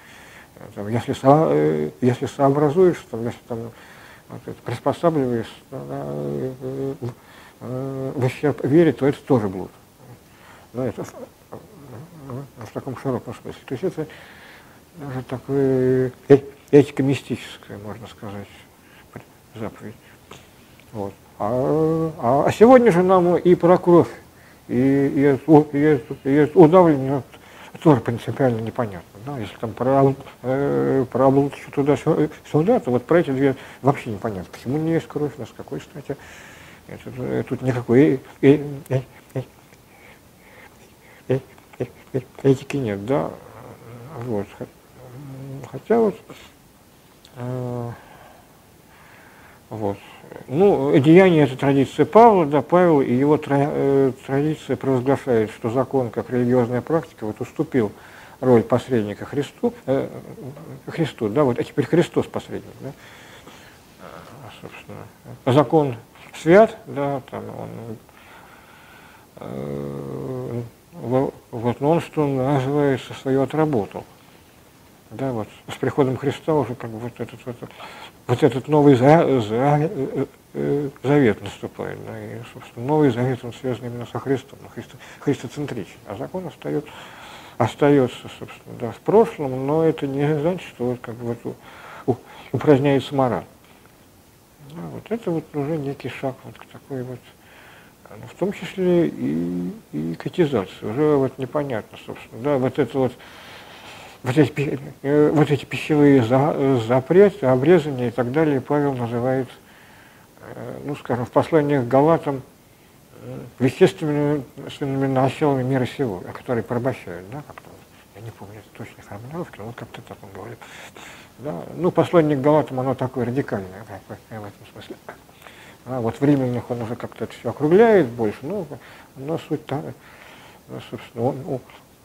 Там, если, со, если сообразуешься, там, если там вот это, приспосабливаешься, да, в ущерб вере, то это тоже блуд. Да, это в таком широком смысле. То есть это даже такое этико-мистическое, можно сказать, заповедь. Вот. А, а, а сегодня же нам и про кровь, и, и, и, и удавление тоже принципиально непонятно. Да? Если там про, э, про блуд туда-сюда, то вот про эти две вообще непонятно. Почему не есть кровь, на какой стати? Это, тут никакой этики нет, да, вот, хотя вот, э, вот, ну, деяние это традиция Павла, да, Павел и его традиция провозглашает, что закон, как религиозная практика, вот уступил роль посредника Христу, э, Христу, да, вот, а теперь Христос посредник, да, собственно, закон свят, да, там он, э, вот, но он, что называется, свое отработал. да, вот с приходом Христа уже как бы вот этот, вот, вот этот новый за, за, э, завет наступает, да, и, собственно, новый завет, он связан именно со Христом, христо, христоцентричен, а закон остается, остается собственно, да, в прошлом, но это не значит, что вот, как бы, вот, у, упраздняется мораль. Да, вот это вот уже некий шаг вот к такой вот, в том числе и, и катизации, уже вот непонятно, собственно, да, вот это вот, вот эти, вот эти пищевые за, запреты, обрезания и так далее, Павел называет, ну, скажем, в послании к Галатам вещественными началами мира сего, которые порабощают, да, как-то, я не помню точных формулировок, но вот как-то так он говорит, да, ну, послание к Галатам, оно такое радикальное, как, в этом смысле. А вот временных он уже как-то это все округляет больше, но, но суть та, собственно, он,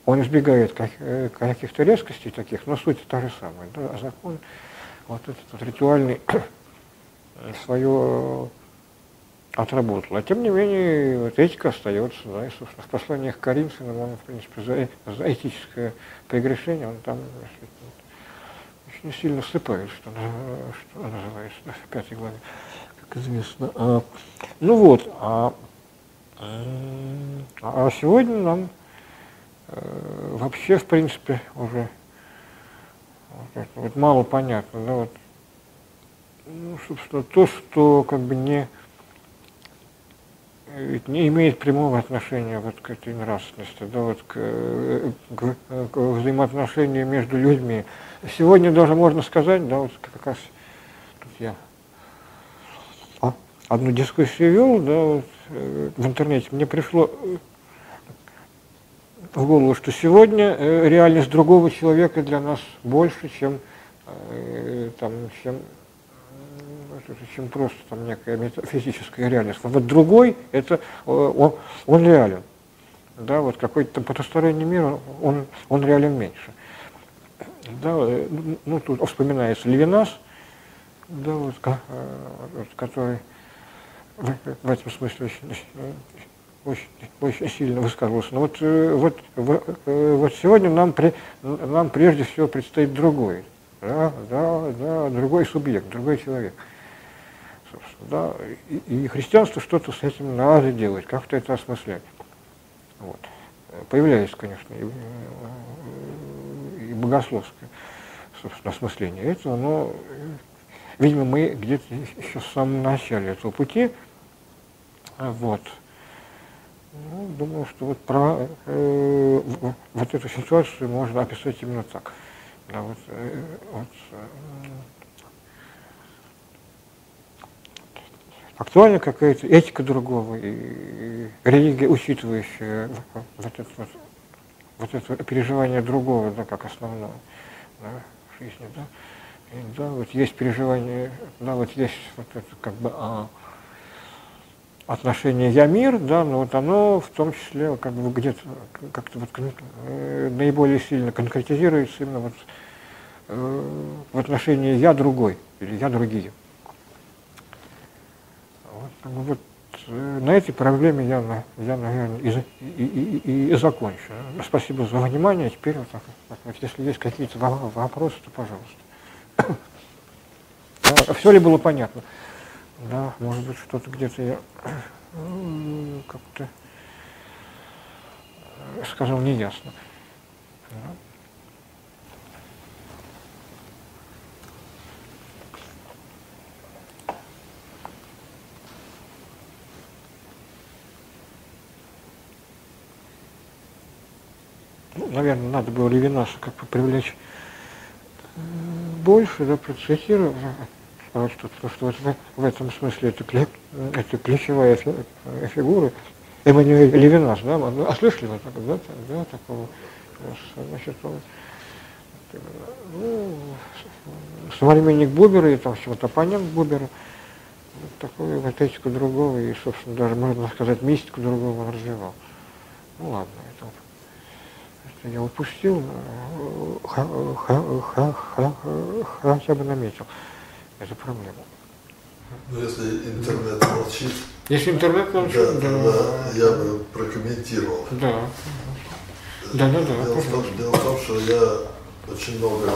он избегает как, каких-то резкостей таких, но суть та же самая. Да, а закон, вот этот вот ритуальный, свое отработал. А тем не менее, вот этика остается, да, и, собственно, в посланиях к Коринфянам он, в принципе, за, за этическое прегрешение, он там очень сильно всыпает, что, что называется, в пятой главе. Известно. А, ну вот, а, а сегодня нам э, вообще, в принципе, уже вот, вот, мало понятно, да, вот, ну, собственно, то, что как бы не, не имеет прямого отношения вот к этой нравственности, да, вот, к, к, к взаимоотношению между людьми. Сегодня даже можно сказать, да, вот как раз тут я одну дискуссию вел, да, вот, э, в интернете, мне пришло в голову, что сегодня э, реальность другого человека для нас больше, чем, э, там, чем, чем просто там, некая метафизическая реальность. Вот другой, это, он, он реален. Да, вот какой-то потусторонний мир, он, он реален меньше. Да, ну, тут вспоминается Левинас, да, вот, который В, в этом смысле очень, очень, очень сильно высказывался. Но вот, вот, вот сегодня нам, нам прежде всего предстоит другой, да, да, да, другой субъект, другой человек. Да, и, и христианство что-то с этим надо делать, как-то это осмыслять. Вот. Появляется, конечно, и, и богословское, собственно, осмысление этого, но, видимо, мы где-то еще в самом начале этого пути. Вот. Ну, думаю, что вот, про, э, вот эту ситуацию можно описать именно так. Да, вот, э, вот, э, актуальна какая-то этика другого, и, и религия, учитывающая вот это вот, вот это переживание другого, да, как основного, да, в жизни. Да. И, да, вот есть переживание, да, вот есть вот это как бы а, отношение я-мир, да, но вот оно в том числе как бы где-то как-то вот э, наиболее сильно конкретизируется именно вот э, в отношении я-другой или я-другие. Вот, как бы, вот э, на этой проблеме я, на, я наверное, и, и, и, и закончу. Спасибо за внимание. Теперь вот так, так вот, если есть какие-то вопросы, то пожалуйста. А все ли было понятно? Да, может быть, что-то где-то я как-то сказал неясно. Ну, наверное, надо было Левинаса как бы привлечь больше, да, процитировать, вот, что, что вот в, в этом смысле это, кле, это ключевая фигура Эмманюэль Левинас, да, а слышали вот так, да, да, такого, значит, он, ну, современник Бубера и там чего-то оппонент Бубера, вот такую вот этику другого и, собственно, даже, можно сказать, мистику другого он развивал. Ну ладно, это вот. Я упустил, хотя бы наметил эту проблему. Ну, если интернет молчит... Если интернет молчит, да, да. да я бы прокомментировал. Да. Да, да, да. Дело, да, в, том, дело в том, что я очень много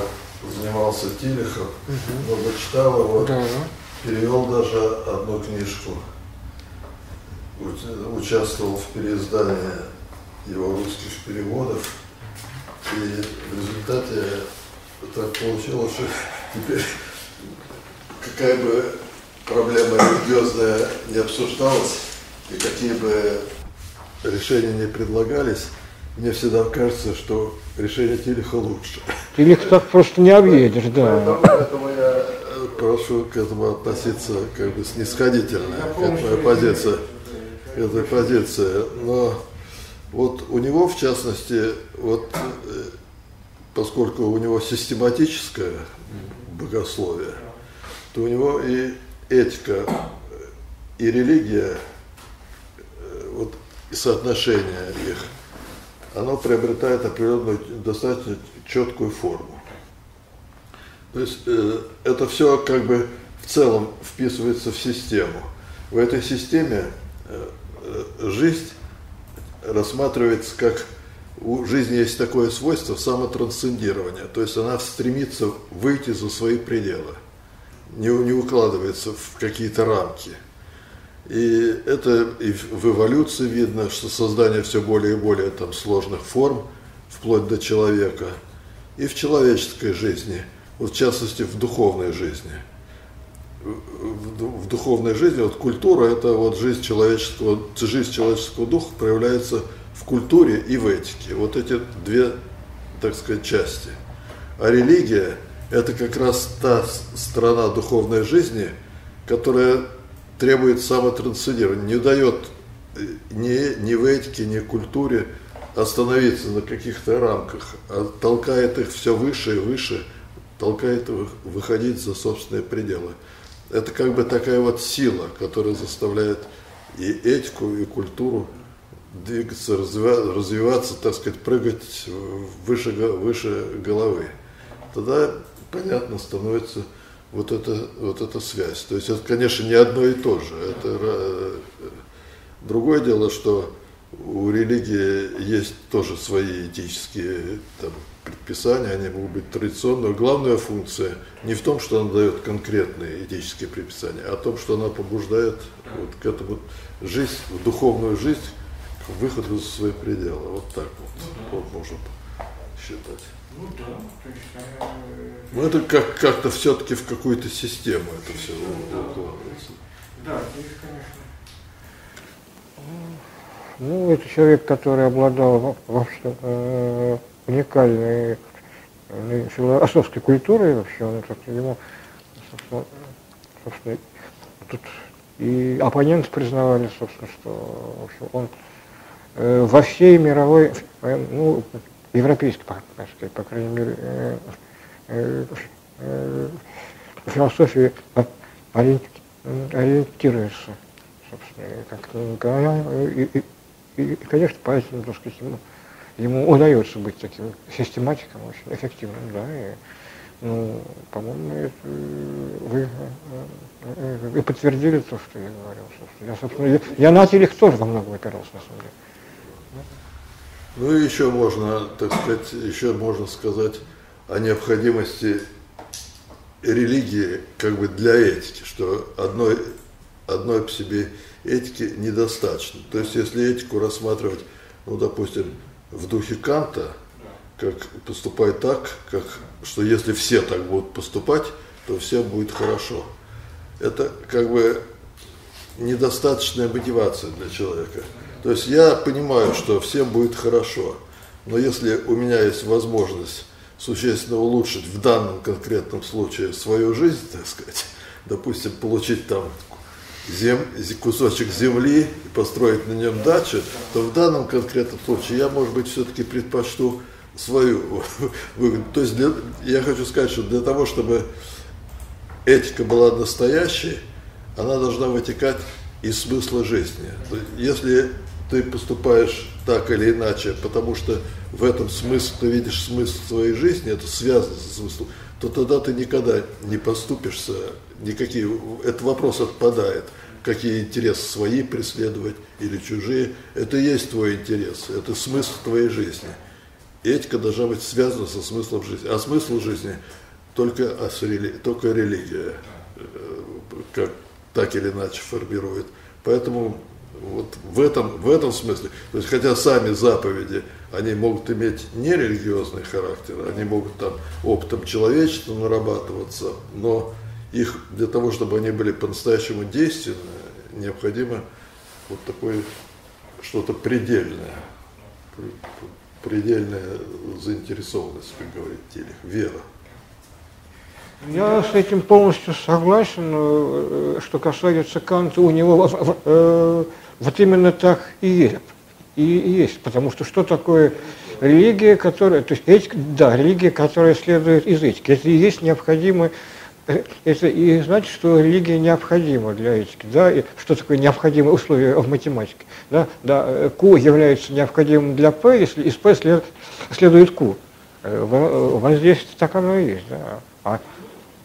занимался Тилихом, угу. много читал его, да. перевел даже одну книжку, участвовал в переиздании его русских переводов, и в результате так получилось, что теперь какая бы проблема религиозная не обсуждалась, и какие бы решения не предлагались, мне всегда кажется, что решение Тилиха лучше. Тилих так просто не объедешь, да. Поэтому, поэтому я прошу к этому относиться как бы снисходительно, к этой позиции, к этой позиции. Но вот у него, в частности, вот, поскольку у него систематическое богословие, то у него и этика, и религия, вот, и соотношение их, оно приобретает определенную, достаточно четкую форму. То есть э, это все как бы в целом вписывается в систему. В этой системе э, э, жизнь рассматривается как... У жизни есть такое свойство самотрансцендирования, то есть она стремится выйти за свои пределы, не, не укладывается в какие-то рамки. И это и в эволюции видно, что создание все более и более там сложных форм, вплоть до человека, и в человеческой жизни, вот в частности в духовной жизни. В, в духовной жизни вот культура – это вот жизнь человеческого, жизнь человеческого духа проявляется в культуре и в этике. Вот эти две, так сказать, части. А религия – это как раз та сторона духовной жизни, которая требует самотрансцендирования, не дает ни, ни в этике, ни в культуре остановиться на каких-то рамках, а толкает их все выше и выше, толкает их выходить за собственные пределы. Это как бы такая вот сила, которая заставляет и этику, и культуру двигаться, развиваться, так сказать, прыгать выше, выше головы. Тогда, понятно, становится... Вот это, вот эта связь. То есть это, конечно, не одно и то же. Это другое дело, что у религии есть тоже свои этические там, предписания, они могут быть традиционные. Главная функция не в том, что она дает конкретные этические предписания, а в том, что она побуждает вот к этому жизнь, в духовную жизнь, к выходу за свои пределы. Вот так вот, вот можно считать. Ну да, то есть... Ну это как- как-то все-таки в какую-то систему это все укладывается. Да, здесь, конечно. Ну, это человек, который обладал вообще уникальной философской культурой вообще, он, ему, собственно, собственно, тут и оппоненты признавали, собственно, что в общем, он во всей мировой, ну, европейской, по, по крайней мере, э, э, э, философии ориентируется, собственно, как, и, и, и, конечно, поэтому, так сказать, ему, ему удается быть таким систематиком, очень эффективным, да, и, ну, по-моему, вы, вы подтвердили то, что я говорил, собственно. Я, собственно, я, я на Тилих тоже во многом опирался, на самом деле. Ну и еще можно, так сказать, еще можно сказать о необходимости религии как бы для этики, что одной, одной по себе этики недостаточно. То есть если этику рассматривать, ну допустим, в духе Канта, как поступай так, как, что если все так будут поступать, то всем будет хорошо. Это как бы недостаточная мотивация для человека. То есть я понимаю, что всем будет хорошо, но если у меня есть возможность существенно улучшить в данном конкретном случае свою жизнь, так сказать, допустим, получить там зем... кусочек земли и построить на нем дачу, то в данном конкретном случае я, может быть, все-таки предпочту свою выгоду. То есть для... я хочу сказать, что для того, чтобы этика была настоящей, она должна вытекать из смысла жизни. Если ты поступаешь так или иначе, потому что в этом смысл, ты видишь смысл своей жизни, это связано со смыслом, то тогда ты никогда не поступишься, никакие, этот вопрос отпадает, какие интересы свои преследовать или чужие, это и есть твой интерес, это смысл твоей жизни. Этика должна быть связана со смыслом жизни. А смысл жизни только, только религия, как, так или иначе, формирует. Поэтому вот в этом, в этом смысле, то есть, хотя сами заповеди, они могут иметь нерелигиозный характер, они могут там опытом человечества нарабатываться, но их для того, чтобы они были по-настоящему действенны, необходимо вот такое что-то предельное, предельная заинтересованность, как говорит Тилих, вера. Я с этим полностью согласен, что касается Канта, у него э, вот именно так и есть, и есть, потому что что такое религия, которая, то есть этика, да, религия, которая следует из этики, это и есть необходимо, это и значит, что религия необходима для этики, да, и что такое необходимое условие в математике, да, да, Q является необходимым для P, если из P след, следует Q, вот здесь так оно и есть, да. А,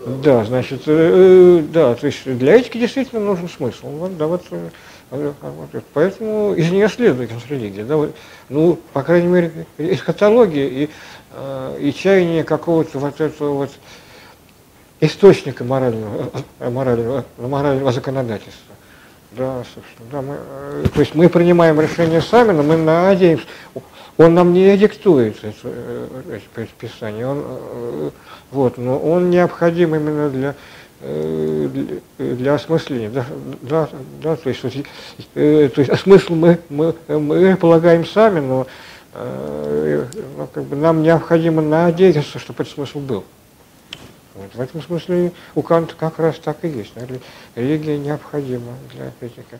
да, значит, э, да, то есть для этики действительно нужен смысл, вот, да, вот, вот, поэтому из нее следует религия, да, вот, ну, по крайней мере, эскатология и, э, и чаяние какого-то вот этого вот источника морального, морального, морального законодательства, да, собственно, да, мы, э, то есть мы принимаем решение сами, но мы надеемся, он нам не диктует эти предписания, он, э, вот, но он необходим именно для, для, для осмысления. Да, да, да, то есть, э, то есть смысл мы, мы, мы полагаем сами, но э, ну, как бы нам необходимо надеяться, чтобы этот смысл был. Вот, в этом смысле у Канта как раз так и есть. Религия необходима для этики.